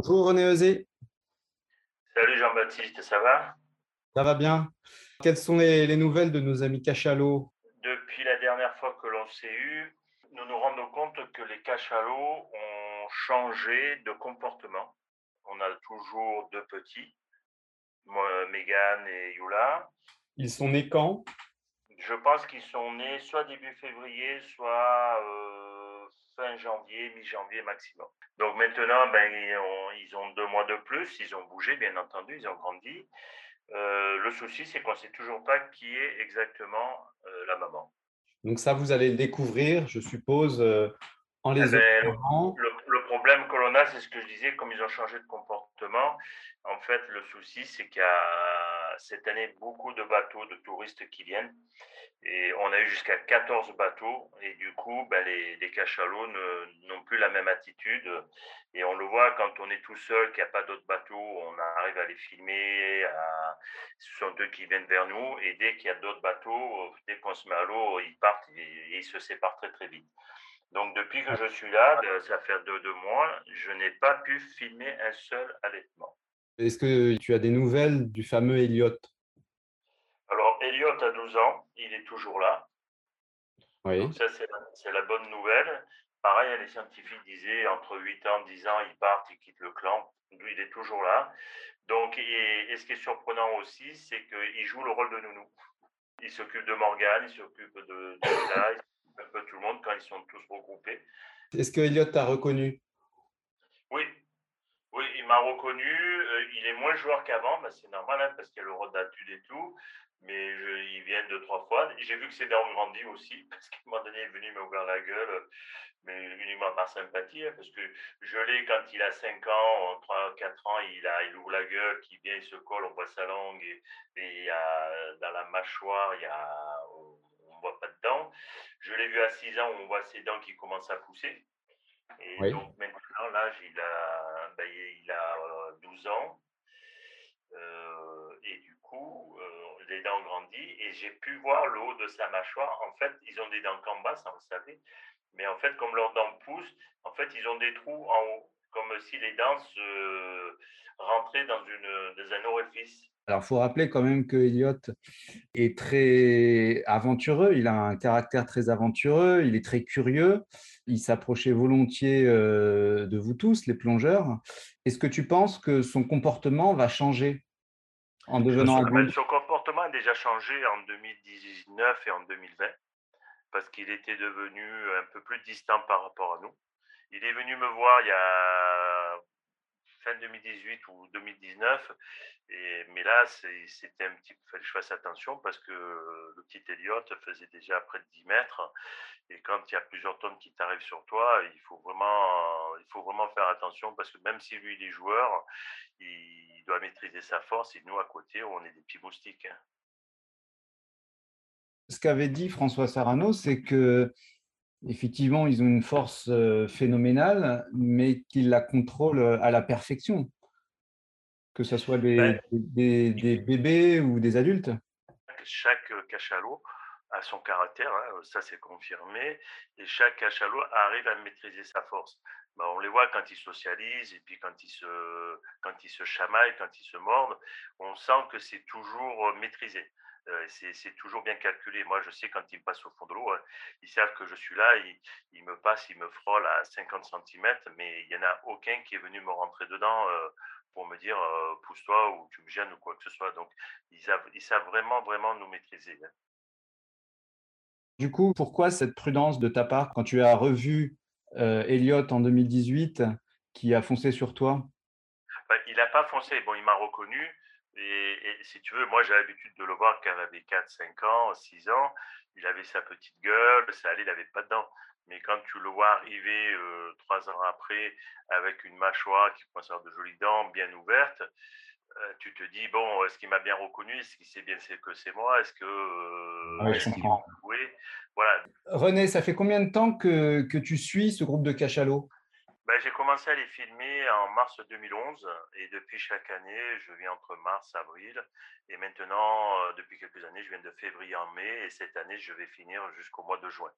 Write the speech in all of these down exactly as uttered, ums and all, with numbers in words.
Bonjour René Heuzey. Salut Jean-Baptiste, ça va? Ça va bien. Quelles sont les, les nouvelles de nos amis cachalots? Depuis la dernière fois que l'on s'est eu, nous nous rendons compte que les cachalots ont changé de comportement. On a toujours deux petits, Mégane et Yula. Ils sont nés quand? Je pense qu'ils sont nés soit début février, soit euh, fin janvier, mi-janvier maximum. Donc maintenant, ben, ils, ont, ils ont deux mois de plus, ils ont bougé, bien entendu, ils ont grandi. Euh, le souci, c'est qu'on ne sait toujours pas qui est exactement euh, la maman. Donc ça, vous allez le découvrir, je suppose, euh, en les eh observant. Ben, le, le problème que l'on a, c'est ce que je disais, comme ils ont changé de comportement, en fait, le souci, c'est qu'il y a cette année beaucoup de bateaux de touristes qui viennent et on a eu jusqu'à quatorze bateaux et du coup ben les, les cachalots ne, n'ont plus la même attitude et on le voit quand on est tout seul, qu'il n'y a pas d'autres bateaux, on arrive à les filmer, à... ce sont eux qui viennent vers nous et dès qu'il y a d'autres bateaux, dès qu'on se met à l'eau, ils partent et, et ils se séparent très très vite. Donc depuis que je suis là, ça fait deux, deux mois, je n'ai pas pu filmer un seul allaitement. Est-ce que tu as des nouvelles du fameux Elliot? Alors, Elliot a douze ans, il est toujours là. Oui. Donc ça, c'est la, c'est la bonne nouvelle. Pareil, les scientifiques disaient, entre huit ans, dix ans, ils partent, ils quittent le clan. Lui, il est toujours là. Donc, et, et ce qui est surprenant aussi, c'est qu'il joue le rôle de nounou. Il s'occupe de Morgane, il s'occupe de, de Bella, il s'occupe un peu de tout le monde quand ils sont tous regroupés. Est-ce que Elliot t'a reconnu? Oui. Oui, il m'a reconnu, euh, il est moins joueur qu'avant, ben, c'est normal hein, parce qu'il y a le rodatule et tout, mais je, il vient deux, trois fois. J'ai vu que ses dents ont grandi aussi, parce qu'à un moment donné, il est venu m'ouvrir la gueule, mais uniquement par sympathie, hein, parce que je l'ai quand il a cinq ans, trois, quatre ans, il, a, il ouvre la gueule, il vient, il se colle, on voit sa langue, et, et il y a, dans la mâchoire, il y a, on ne voit pas de dents. Je l'ai vu à six ans, on voit ses dents qui commencent à pousser. Et oui. Donc maintenant, là, il a, ben, il a douze ans, euh, et du coup, euh, les dents ont grandi, et j'ai pu voir le haut de sa mâchoire. En fait, ils ont des dents qu'en bas, ça vous savez, mais en fait, comme leurs dents poussent, en fait, ils ont des trous en haut, comme si les dents se rentraient dans, une, dans un orifice. Alors, il faut rappeler quand même que Elliot est très aventureux, il a un caractère très aventureux, il est très curieux, il s'approchait volontiers de vous tous, les plongeurs. Est-ce que tu penses que son comportement va changer en devenant adulte? Son comportement a déjà changé en deux mille dix-neuf et en deux mille vingt, parce qu'il était devenu un peu plus distant par rapport à nous. Il est venu me voir il y a... deux mille dix-huit ou deux mille dix-neuf, et, mais là c'est, c'était un petit peu, fallait que je fasse attention parce que le petit Elliot faisait déjà près de dix mètres et quand il y a plusieurs tonnes qui t'arrivent sur toi, il faut vraiment, il faut vraiment faire attention parce que même si lui il est joueur, il, il doit maîtriser sa force et nous à côté on est des petits moustiques. Hein. Ce qu'avait dit François Sarano, c'est que effectivement, ils ont une force phénoménale, mais qu'ils la contrôlent à la perfection, que ce soit des, ben, des, des bébés ou des adultes. Chaque cachalot a son caractère, hein, ça c'est confirmé, et chaque cachalot arrive à maîtriser sa force. Ben, on les voit quand ils socialisent, et puis quand ils se, quand ils se chamaillent, quand ils se mordent, on sent que c'est toujours maîtrisé. C'est, c'est toujours bien calculé. Moi, je sais quand ils me passent au fond de l'eau, ils savent que je suis là, ils, ils me passent, ils me frôlent à cinquante centimètres, mais il n'y en a aucun qui est venu me rentrer dedans pour me dire « pousse-toi » ou « tu me gênes » ou quoi que ce soit. Donc, ils savent, ils savent vraiment, vraiment nous maîtriser. Du coup, pourquoi cette prudence de ta part quand tu as revu euh, Elliot en deux mille dix-huit qui a foncé sur toi? Ben, il n'a pas foncé. Bon, il m'a reconnu. Et, et si tu veux, moi j'ai l'habitude de le voir quand il avait quatre, cinq ans, six ans, il avait sa petite gueule, ça allait, il n'avait pas de dents. Mais quand tu le vois arriver euh, trois ans après avec une mâchoire qui commence à avoir de jolies dents bien ouvertes, euh, tu te dis, bon, est-ce qu'il m'a bien reconnu? Est-ce qu'il sait bien que c'est moi? Est-ce que euh, ouais, est-ce qu'il m'a joué? Voilà. René, ça fait combien de temps que, que tu suis ce groupe de cachalots? Ben, j'ai commencé à les filmer en mars deux mille onze et depuis chaque année, je viens entre mars, avril et maintenant, euh, depuis quelques années, je viens de février en mai et cette année, je vais finir jusqu'au mois de juin.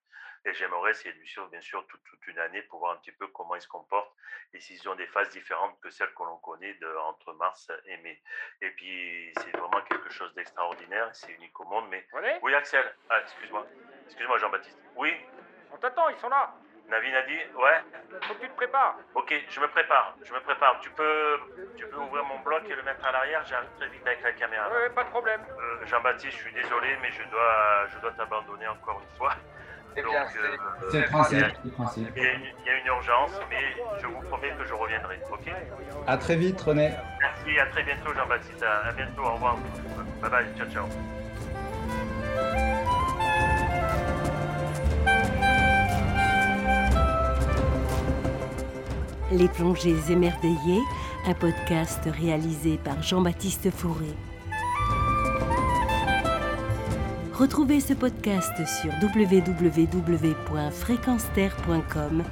Et j'aimerais, c'est bien sûr toute, toute une année, pour voir un petit peu comment ils se comportent et s'ils ont des phases différentes que celles que l'on connaît de, entre mars et mai. Et puis, c'est vraiment quelque chose d'extraordinaire, c'est unique au monde. Mais... René ? Oui, Axel. Ah, excuse-moi. Excuse-moi, Jean-Baptiste. Oui ? On t'attend, ils sont là. Navi Nadi, ouais. Faut que tu te prépares. Ok, je me prépare, je me prépare. Tu peux, tu peux ouvrir mon bloc et le mettre à l'arrière. J'arrive très vite avec la caméra. Ouais, ouais, pas de problème. Euh, Jean-Baptiste, je suis désolé, mais je dois, je dois t'abandonner encore une fois. C'est bien. C'est le principe. Il y a une urgence, mais je vous promets que je reviendrai. Ok. À très vite, René. Merci, à très bientôt, Jean-Baptiste. À, à bientôt, au revoir. Bye bye, ciao, ciao. Les Plongées émerveillées, un podcast réalisé par Jean-Baptiste Fourré. Retrouvez ce podcast sur w w w point fréquence terre point com.